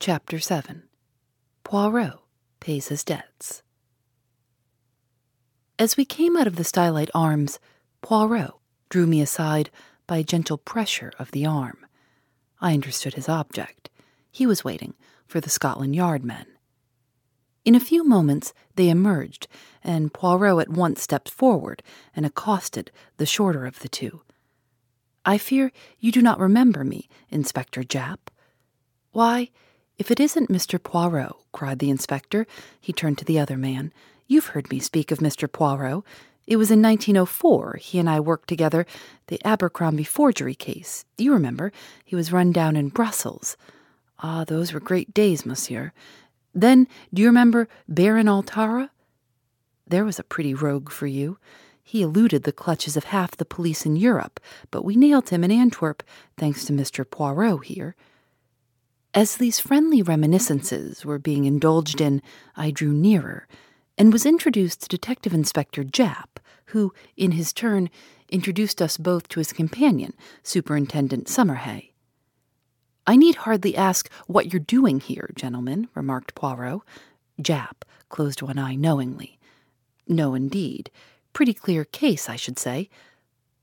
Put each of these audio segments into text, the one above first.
Chapter 7. Poirot Pays His Debts. As we came out of the Stylite Arms, Poirot drew me aside by gentle pressure of the arm. I understood his object. He was waiting for the Scotland Yard men. In a few moments they emerged, and Poirot at once stepped forward and accosted the shorter of the two. "I fear you do not remember me, Inspector Japp." "Why, if it isn't Mr. Poirot," cried the inspector. He turned to the other man. "You've heard me speak of Mr. Poirot. It was in 1904 he and I worked together, the Abercrombie forgery case. You remember, he was run down in Brussels. Ah, those were great days, monsieur. Then, do you remember Baron Altara? There was a pretty rogue for you. He eluded the clutches of half the police in Europe, but we nailed him in Antwerp, thanks to Mr. Poirot here." As these friendly reminiscences were being indulged in, I drew nearer, and was introduced to Detective Inspector Japp, who, in his turn, introduced us both to his companion, Superintendent Summerhay. "I need hardly ask what you're doing here, gentlemen," remarked Poirot. Japp closed one eye knowingly. "No, indeed. Pretty clear case, I should say."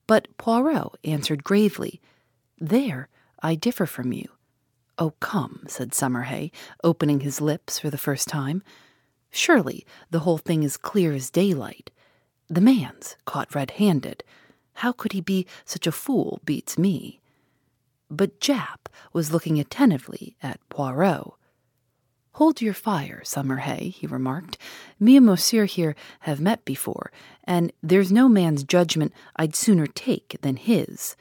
But Poirot answered gravely, "There I differ from you." "Oh, come," said Summerhay, opening his lips for the first time. "Surely the whole thing is clear as daylight. The man's caught red-handed. How could he be such a fool beats me." But Japp was looking attentively at Poirot. "Hold your fire, Summerhay," he remarked. "Me and Monsieur here have met before, and there's no man's judgment I'd sooner take than his.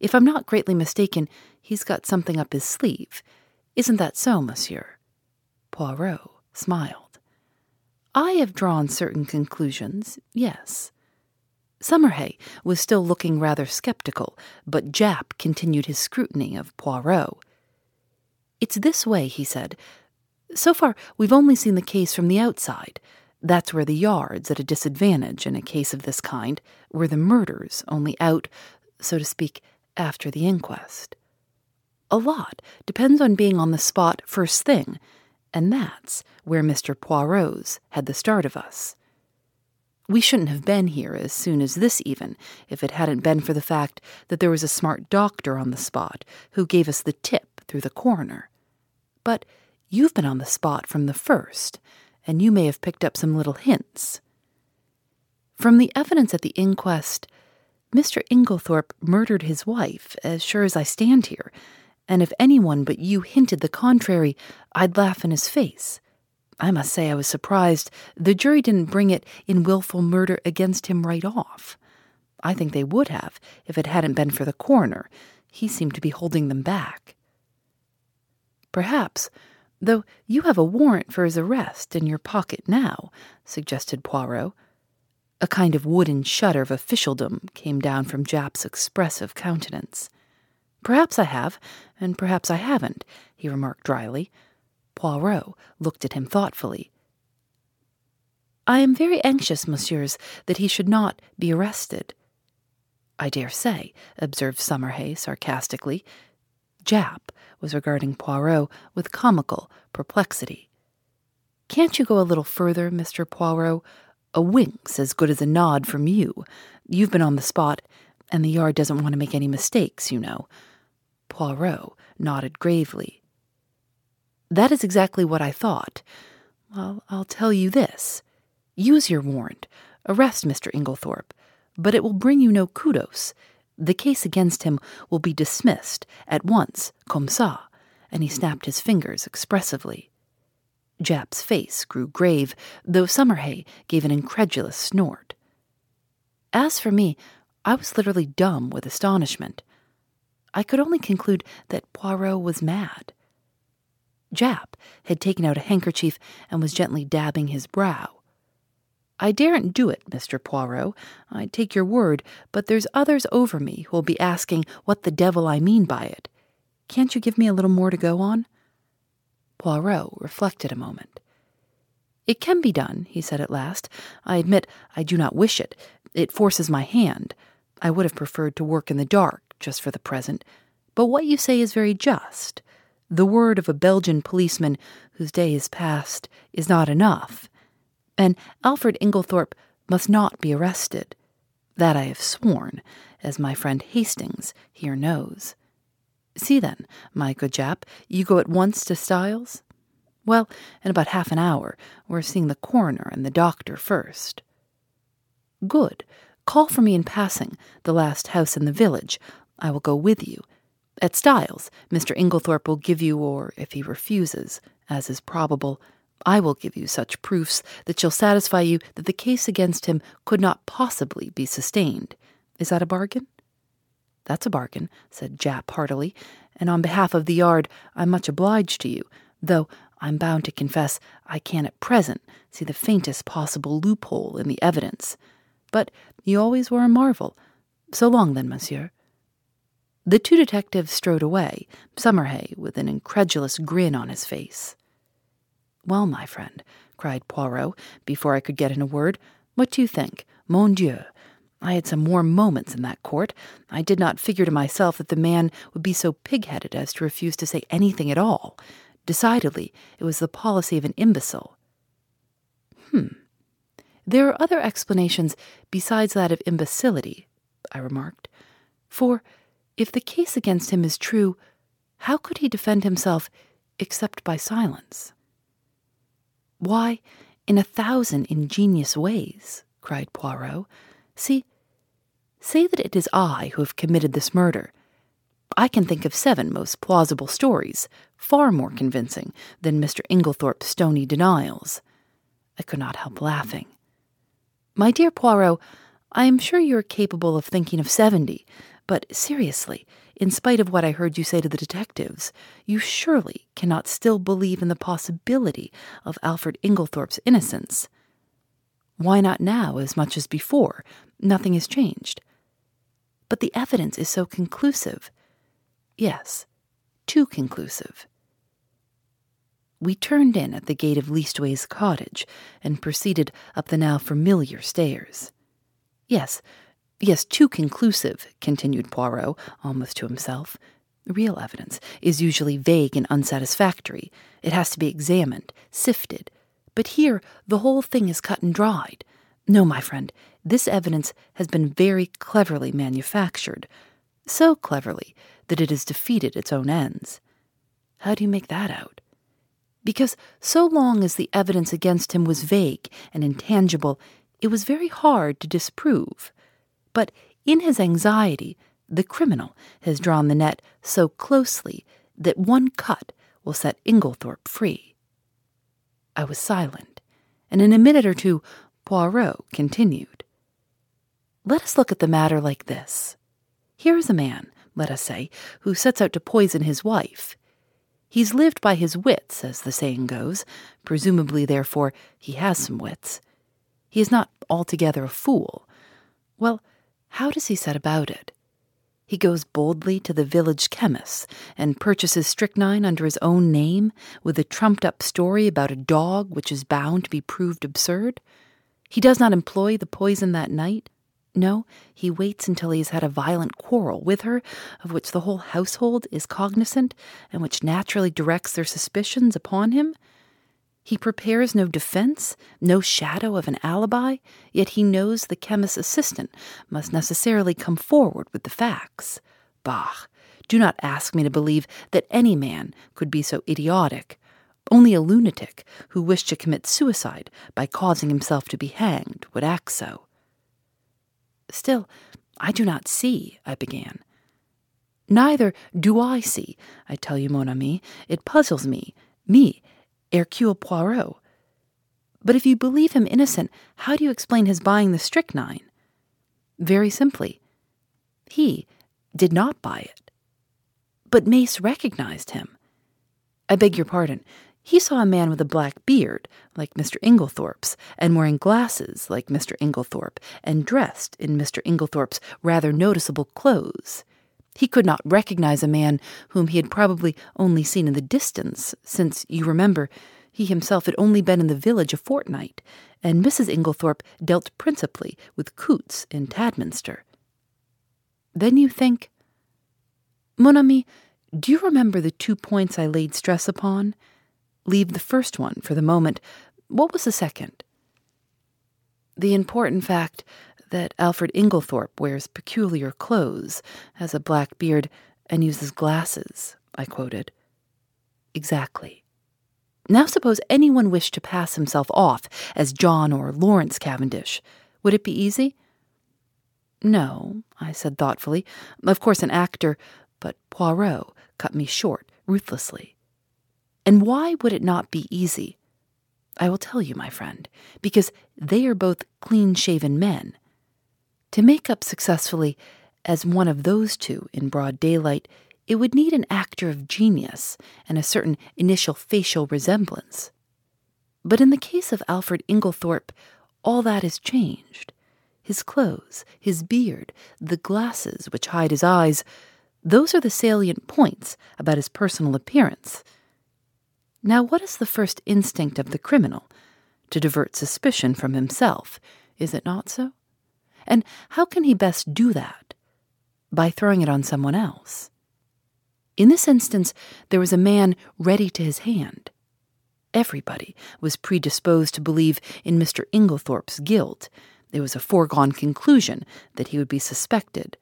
If I'm not greatly mistaken, he's got something up his sleeve. Isn't that so, Monsieur?" Poirot smiled. "I have drawn certain conclusions, yes." Summerhay was still looking rather skeptical, but Japp continued his scrutiny of Poirot. "It's this way," he said. "So far, we've only seen the case from the outside. That's where the Yard's at a disadvantage in a case of this kind, where the murder's only out, so to speak, after the inquest. A lot depends on being on the spot first thing, and that's where Mr. Poirot's had the start of us. We shouldn't have been here as soon as this even, if it hadn't been for the fact that there was a smart doctor on the spot who gave us the tip through the coroner. But you've been on the spot from the first, and you may have picked up some little hints. From the evidence at the inquest, Mr. Inglethorpe murdered his wife, as sure as I stand here, and if anyone but you hinted the contrary, I'd laugh in his face. I must say I was surprised the jury didn't bring it in willful murder against him right off. I think they would have if it hadn't been for the coroner. He seemed to be holding them back. Perhaps, though, you have a warrant for his arrest in your pocket now," suggested Poirot. A kind of wooden shudder of officialdom came down from Japp's expressive countenance. "Perhaps I have, and perhaps I haven't," he remarked dryly. Poirot looked at him thoughtfully. "I am very anxious, messieurs, that he should not be arrested." "I dare say," observed Summerhay sarcastically. Japp was regarding Poirot with comical perplexity. "Can't you go a little further, Mr. Poirot? A wink's as good as a nod from you. You've been on the spot, and the Yard doesn't want to make any mistakes, you know." Poirot nodded gravely. "That is exactly what I thought. Well, I'll tell you this. Use your warrant. Arrest Mr. Inglethorpe. But it will bring you no kudos. The case against him will be dismissed at once, comme ça, and he snapped his fingers expressively. Japp's face grew grave, though Summerhay gave an incredulous snort. As for me, I was literally dumb with astonishment. I could only conclude that Poirot was mad. Japp had taken out a handkerchief and was gently dabbing his brow. "I daren't do it, Mr. Poirot. I take your word, but there's others over me who'll be asking what the devil I mean by it. Can't you give me a little more to go on?" Poirot reflected a moment. "It can be done," he said at last. "I admit I do not wish it. It forces my hand. I would have preferred to work in the dark, just for the present. But what you say is very just. The word of a Belgian policeman whose day is past is not enough. And Alfred Inglethorpe must not be arrested. That I have sworn, as my friend Hastings here knows. See then, my good Japp, you go at once to Styles? Well, in about half an hour, we're seeing the coroner and the doctor first." "Good. Call for me in passing, the last house in the village. I will go with you. At Styles, Mr. Inglethorpe will give you, or if he refuses, as is probable, I will give you such proofs that shall satisfy you that the case against him could not possibly be sustained. Is that a bargain?" "That's a bargain," said Japp heartily, "and on behalf of the yard I'm much obliged to you, though I'm bound to confess I can at present see the faintest possible loophole in the evidence. But you always were a marvel. So long then, monsieur." The two detectives strode away, Summerhay with an incredulous grin on his face. "Well, my friend," cried Poirot, before I could get in a word, "what do you think? Mon Dieu! I had some warm moments in that court. I did not figure to myself that the man would be so pig-headed as to refuse to say anything at all. Decidedly, it was the policy of an imbecile." "There are other explanations besides that of imbecility," I remarked. "For, if the case against him is true, how could he defend himself except by silence?" "Why, in 1,000 ingenious ways," cried Poirot. "See, say that it is I who have committed this murder. I can think of 7 most plausible stories, far more convincing than Mr. Inglethorpe's stony denials." I could not help laughing. "My dear Poirot, I am sure you are capable of thinking of 70, but seriously, in spite of what I heard you say to the detectives, you surely cannot still believe in the possibility of Alfred Inglethorpe's innocence." "Why not now as much as before? Nothing has changed." "But the evidence is so conclusive." "Yes, too conclusive." We turned in at the gate of Leastways Cottage and proceeded up the now familiar stairs. Yes, too conclusive," continued Poirot, almost to himself. "Real evidence is usually vague and unsatisfactory. It has to be examined, sifted. But here the whole thing is cut and dried. No, my friend, this evidence has been very cleverly manufactured. So cleverly that it has defeated its own ends." "How do you make that out?" "Because so long as the evidence against him was vague and intangible, it was very hard to disprove. But in his anxiety, the criminal has drawn the net so closely that one cut will set Inglethorpe free." I was silent, and in a minute or two Poirot continued. "Let us look at the matter like this. Here is a man, let us say, who sets out to poison his wife. He's lived by his wits, as the saying goes. Presumably, therefore, he has some wits. He is not altogether a fool. Well, how does he set about it? He goes boldly to the village chemist's and purchases strychnine under his own name with a trumped-up story about a dog which is bound to be proved absurd. He does not employ the poison that night. No, he waits until he has had a violent quarrel with her, of which the whole household is cognizant and which naturally directs their suspicions upon him. He prepares no defense, no shadow of an alibi, yet he knows the chemist's assistant must necessarily come forward with the facts. Bah! Do not ask me to believe that any man could be so idiotic. Only a lunatic who wished to commit suicide by causing himself to be hanged would act so." Still, "I do not see," I began. "Neither do I see, I tell you, mon ami. It puzzles me, Hercule Poirot. But if you believe him innocent, how do you explain his buying the strychnine?" "Very simply. He did not buy it." "But Mace recognized him." "I beg your pardon. He saw a man with a black beard, like Mr. Inglethorpe's, and wearing glasses, like Mr. Inglethorpe, and dressed in Mr. Inglethorpe's rather noticeable clothes. He could not recognize a man whom he had probably only seen in the distance, since, you remember, he himself had only been in the village a fortnight, and Mrs. Inglethorpe dealt principally with Coots in Tadminster." "Then you think—" "Mon ami, do you remember the 2 points I laid stress upon? Leave the first one for the moment. What was the second?" "The important fact that Alfred Inglethorpe wears peculiar clothes, has a black beard, and uses glasses," I quoted. "Exactly. Now suppose anyone wished to pass himself off as John or Lawrence Cavendish. Would it be easy?" "No," I said thoughtfully. "Of course an actor—" But Poirot cut me short ruthlessly. "And why would it not be easy?" "I will tell you, my friend, because they are both clean-shaven men. To make up successfully as one of those two in broad daylight, it would need an actor of genius and a certain initial facial resemblance. But in the case of Alfred Inglethorpe, all that is changed. His clothes, his beard, the glasses which hide his eyes, those are the salient points about his personal appearance. Now what is the first instinct of the criminal? To divert suspicion from himself, is it not so? And how can he best do that? By throwing it on someone else. In this instance, there was a man ready to his hand. Everybody was predisposed to believe in Mr. Inglethorpe's guilt. It was a foregone conclusion that he would be suspected.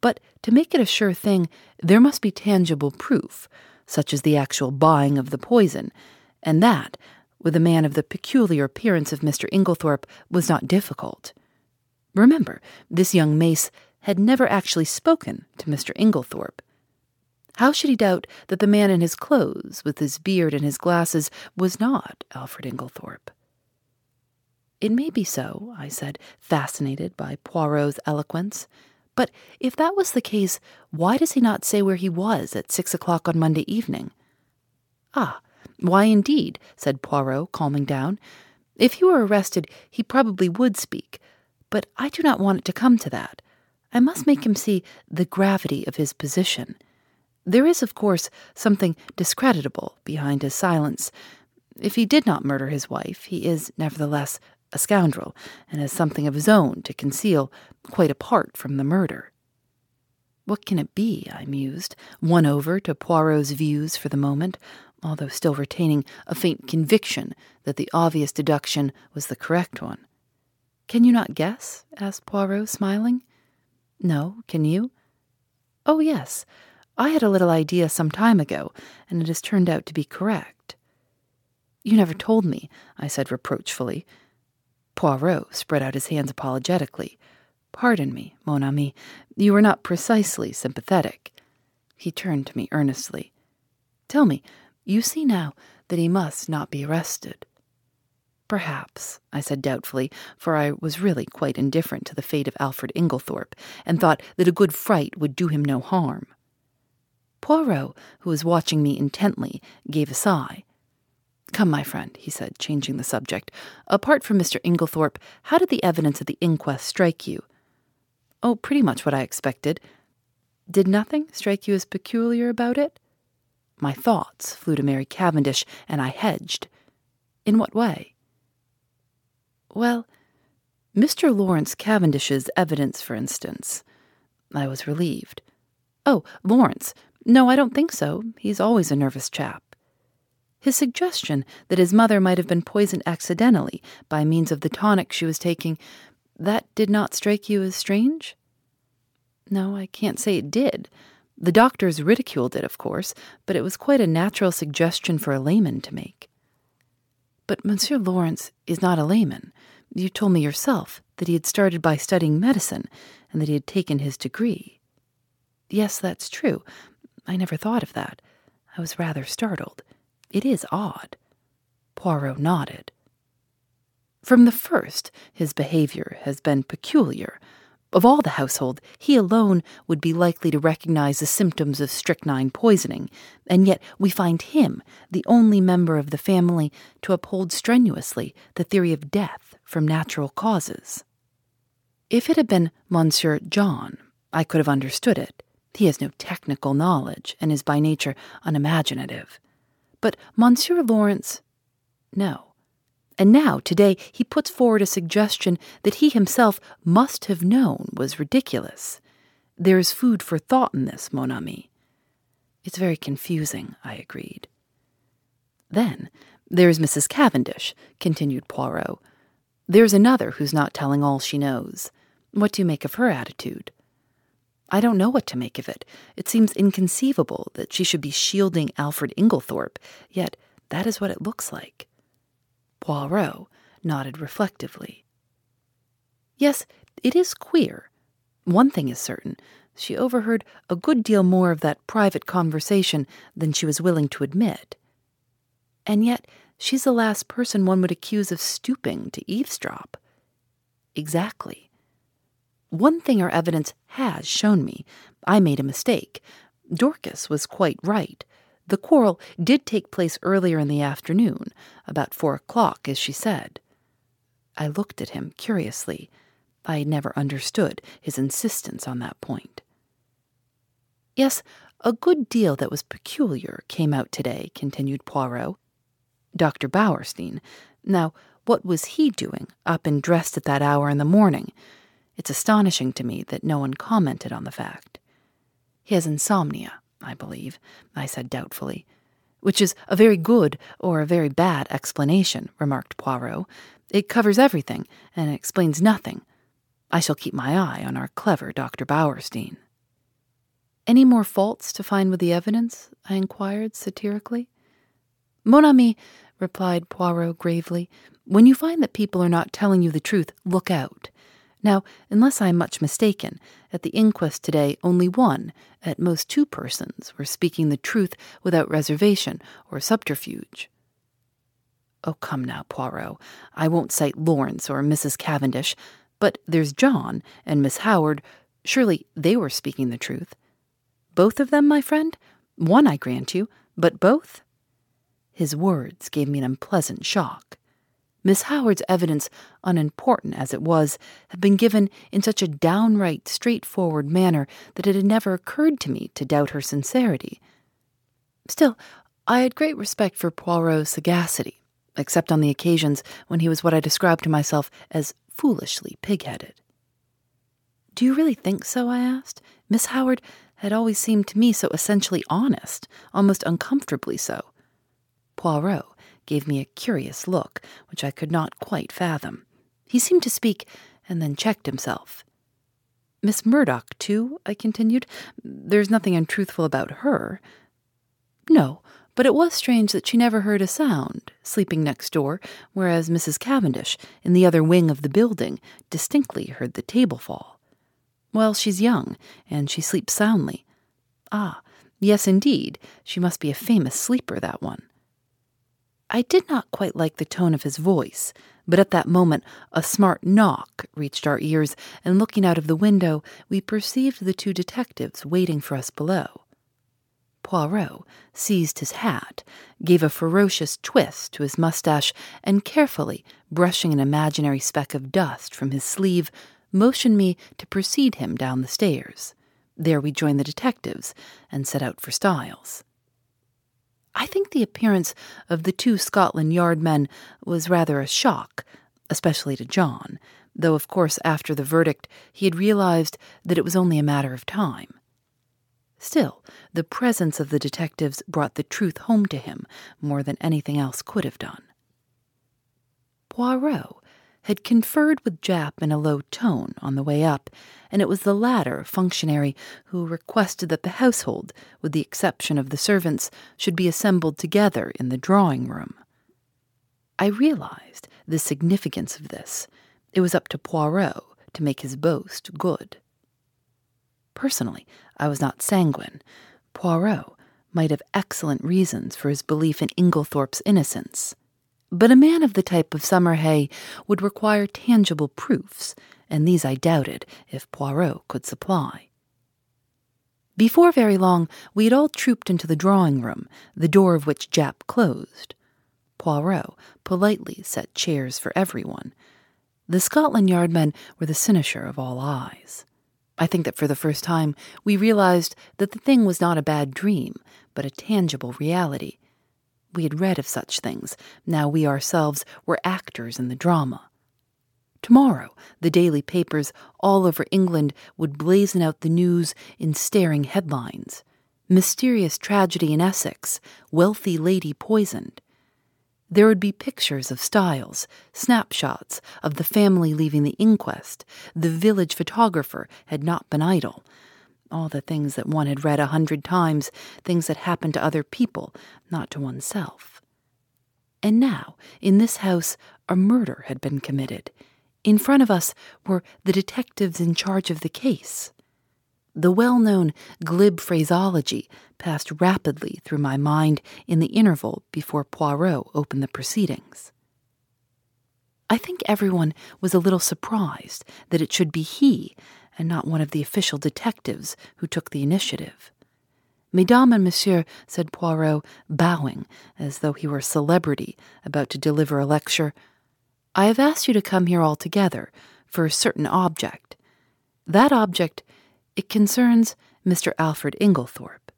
But to make it a sure thing, there must be tangible proof, such as the actual buying of the poison, and that, with a man of the peculiar appearance of Mr. Inglethorpe, was not difficult. Remember, this young Mace had never actually spoken to Mr. Inglethorpe. How should he doubt that the man in his clothes, with his beard and his glasses, was not Alfred Inglethorpe? "It may be so," I said, fascinated by Poirot's eloquence. "But if that was the case, why does he not say where he was at 6:00 on Monday evening?" "Ah, why indeed," said Poirot, calming down. "If he were arrested, he probably would speak. But I do not want it to come to that. I must make him see the gravity of his position. There is, of course, something discreditable behind his silence. If he did not murder his wife, he is, nevertheless, a scoundrel, and has something of his own to conceal, quite apart from the murder." "What can it be?" I mused, won over to Poirot's views for the moment, although still retaining a faint conviction that the obvious deduction was the correct one. "Can you not guess?" asked Poirot, smiling. "No, can you?" "Oh, yes. I had a little idea some time ago, and it has turned out to be correct." "You never told me," I said reproachfully. Poirot spread out his hands apologetically. "Pardon me, mon ami, you were not precisely sympathetic." He turned to me earnestly. "Tell me, you see now that he must not be arrested." "Perhaps," I said doubtfully, for I was really quite indifferent to the fate of Alfred Inglethorpe, and thought that a good fright would do him no harm. Poirot, who was watching me intently, gave a sigh. "Come, my friend," he said, changing the subject. "Apart from Mr. Inglethorpe, how did the evidence at the inquest strike you?" "Oh, pretty much what I expected." "Did nothing strike you as peculiar about it?" My thoughts flew to Mary Cavendish, and I hedged. "In what way?" "Well, Mr. Lawrence Cavendish's evidence, for instance." I was relieved. "Oh, Lawrence. No, I don't think so. He's always a nervous chap." "His suggestion that his mother might have been poisoned accidentally by means of the tonic she was taking, that did not strike you as strange?" "No, I can't say it did. The doctors ridiculed it, of course, but it was quite a natural suggestion for a layman to make." "But Monsieur Lawrence is not a layman. You told me yourself that he had started by studying medicine, and that he had taken his degree. Yes, that's true. I never thought of that. I was rather startled. It is odd. Poirot nodded. From the first, his behavior has been peculiar. Of all the household, he alone would be likely to recognize the symptoms of strychnine poisoning, and yet we find him, the only member of the family, to uphold strenuously the theory of death from natural causes. If it had been Monsieur John, I could have understood it. He has no technical knowledge and is by nature unimaginative. But Monsieur Lawrence, no. And now, today, he puts forward a suggestion that he himself must have known was ridiculous. There is food for thought in this, mon ami. It's very confusing, I agreed. Then, there's Mrs. Cavendish, continued Poirot. There's another who's not telling all she knows. What do you make of her attitude? I don't know what to make of it. It seems inconceivable that she should be shielding Alfred Inglethorpe, yet that is what it looks like. Poirot nodded reflectively. Yes, it is queer. One thing is certain. She overheard a good deal more of that private conversation than she was willing to admit. And yet, she's the last person one would accuse of stooping to eavesdrop. Exactly. One thing our evidence has shown me. I made a mistake. Dorcas was quite right. The quarrel did take place earlier in the afternoon, about 4 o'clock, as she said. I looked at him curiously. I had never understood his insistence on that point. Yes, a good deal that was peculiar came out today, continued Poirot. Dr. Bauerstein. Now, what was he doing, up and dressed at that hour in the morning? It's astonishing to me that no one commented on the fact. He has insomnia, I believe, I said doubtfully. Which is a very good or a very bad explanation, remarked Poirot. It covers everything and it explains nothing. I shall keep my eye on our clever Dr. Bauerstein. Any more faults to find with the evidence? I inquired satirically. Mon ami, replied Poirot gravely, when you find that people are not telling you the truth, look out. Now, unless I am much mistaken, at the inquest today only one, at most two persons, were speaking the truth without reservation or subterfuge. Oh, come now, Poirot. I won't cite Lawrence or Mrs. Cavendish, but there's John and Miss Howard. Surely they were speaking the truth. Both of them, my friend? One, I grant you, but both? His words gave me an unpleasant shock. Miss Howard's evidence, unimportant as it was, had been given in such a downright, straightforward manner that it had never occurred to me to doubt her sincerity. Still, I had great respect for Poirot's sagacity, except on the occasions when he was what I described to myself as foolishly pig-headed. "Do you really think so?" I asked. Miss Howard had always seemed to me so essentially honest, almost uncomfortably so. Poirot gave me a curious look, which I could not quite fathom. He seemed to speak, and then checked himself. Miss Murdock, too, I continued. There's nothing untruthful about her. No, but it was strange that she never heard a sound, sleeping next door, whereas Mrs. Cavendish, in the other wing of the building, distinctly heard the table fall. Well, she's young, and she sleeps soundly. Ah, yes, indeed, she must be a famous sleeper, that one. I did not quite like the tone of his voice, but at that moment a smart knock reached our ears, and looking out of the window, we perceived the two detectives waiting for us below. Poirot seized his hat, gave a ferocious twist to his mustache, and carefully, brushing an imaginary speck of dust from his sleeve, motioned me to precede him down the stairs. There we joined the detectives and set out for Styles. I think the appearance of the two Scotland Yard men was rather a shock, especially to John, though of course after the verdict he had realized that it was only a matter of time. Still, the presence of the detectives brought the truth home to him more than anything else could have done. Poirot had conferred with Japp in a low tone on the way up, and it was the latter functionary who requested that the household, with the exception of the servants, should be assembled together in the drawing-room. I realized the significance of this. It was up to Poirot to make his boast good. Personally, I was not sanguine. Poirot might have excellent reasons for his belief in Inglethorpe's innocence. But a man of the type of Summerhay would require tangible proofs, and these I doubted if Poirot could supply. Before very long, we had all trooped into the drawing-room, the door of which Japp closed. Poirot politely set chairs for everyone. The Scotland Yard men were the cynosure of all eyes. I think that for the first time we realized that the thing was not a bad dream, but a tangible reality. We had read of such things. Now we ourselves were actors in the drama. Tomorrow, the daily papers all over England would blazon out the news in staring headlines. Mysterious tragedy in Essex. Wealthy lady poisoned. There would be pictures of Styles, snapshots of the family leaving the inquest. The village photographer had not been idle. All the things that one had read 100 times, things that happened to other people, not to oneself. And now, in this house, a murder had been committed. In front of us were the detectives in charge of the case. The well-known glib phraseology passed rapidly through my mind in the interval before Poirot opened the proceedings. I think everyone was a little surprised that it should be he and not one of the official detectives who took the initiative. "Mesdames and Messieurs," said Poirot, bowing as though he were a celebrity about to deliver a lecture, "I have asked you to come here altogether for a certain object. That object, it concerns Mr. Alfred Inglethorpe."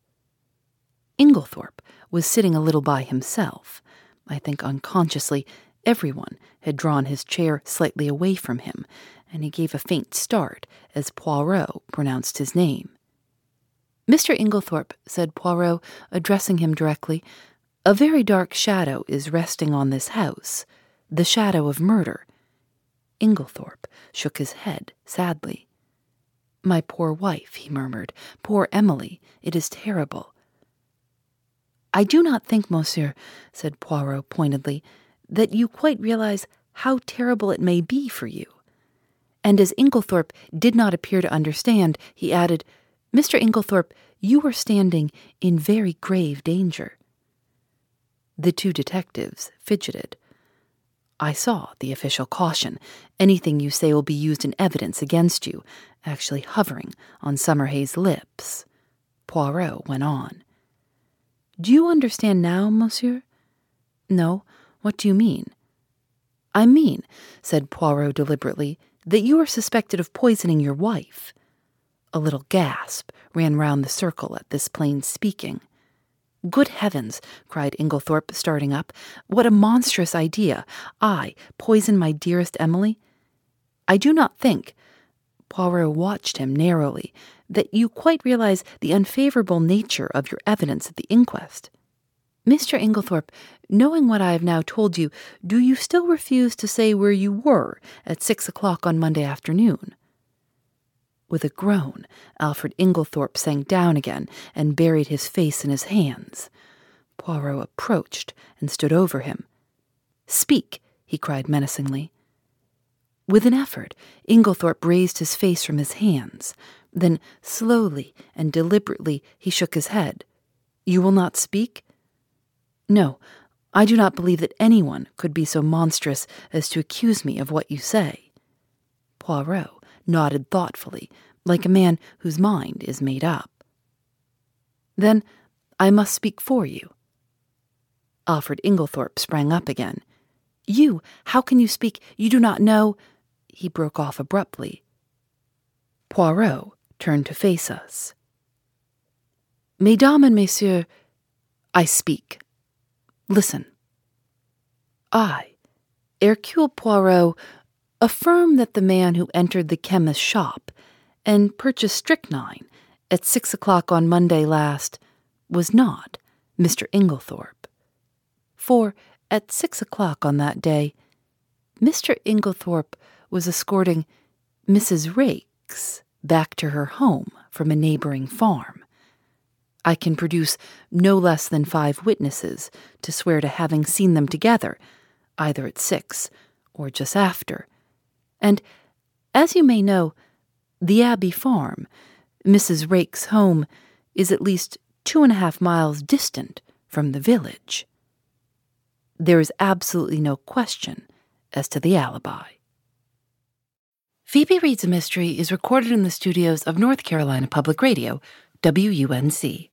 Inglethorpe was sitting a little by himself. I think unconsciously everyone had drawn his chair slightly away from him, and he gave a faint start as Poirot pronounced his name. "Mr. Inglethorpe," said Poirot, addressing him directly, "a very dark shadow is resting on this house, the shadow of murder." Inglethorpe shook his head sadly. "My poor wife," he murmured, "poor Emily, it is terrible." "I do not think, monsieur," said Poirot pointedly, "that you quite realize how terrible it may be for you." And as Inglethorpe did not appear to understand, he added, "Mr. Inglethorpe, you are standing in very grave danger." The two detectives fidgeted. "I saw the official caution, 'Anything you say will be used in evidence against you,' actually hovering on Summerhay's lips." Poirot went on. "Do you understand now, monsieur?" "No. What do you mean?" "I mean," said Poirot deliberately, "that you are suspected of poisoning your wife." A little gasp ran round the circle at this plain speaking. "Good heavens," cried Inglethorpe, starting up. "What a monstrous idea! I poison my dearest Emily? I do not think," Poirot watched him narrowly, "that you quite realize the unfavorable nature of your evidence at the inquest. Mr. Inglethorpe, knowing what I have now told you, do you still refuse to say where you were at 6 o'clock on Monday afternoon?" With a groan, Alfred Inglethorpe sank down again and buried his face in his hands. Poirot approached and stood over him. "Speak," he cried menacingly. With an effort, Inglethorpe raised his face from his hands. Then, slowly and deliberately, he shook his head. "You will not speak?" "No, I do not believe that anyone could be so monstrous as to accuse me of what you say." Poirot nodded thoughtfully, like a man whose mind is made up. "Then I must speak for you." Alfred Inglethorpe sprang up again. "You, how can you speak? You do not know—" He broke off abruptly. Poirot turned to face us. "Mesdames and messieurs, I speak. Listen. I, Hercule Poirot, affirm that the man who entered the chemist's shop and purchased strychnine at 6 o'clock on Monday last was not Mr. Inglethorpe. For at 6 o'clock on that day, Mr. Inglethorpe was escorting Mrs. Rakes back to her home from a neighboring farm. I can produce no less than 5 witnesses to swear to having seen them together, either at 6 or just after. And, as you may know, the Abbey Farm, Mrs. Rakes' home is at least 2.5 miles distant from the village. There is absolutely no question as to the alibi. Phoebe Reads a Mystery is recorded in the studios of North Carolina Public Radio, WUNC.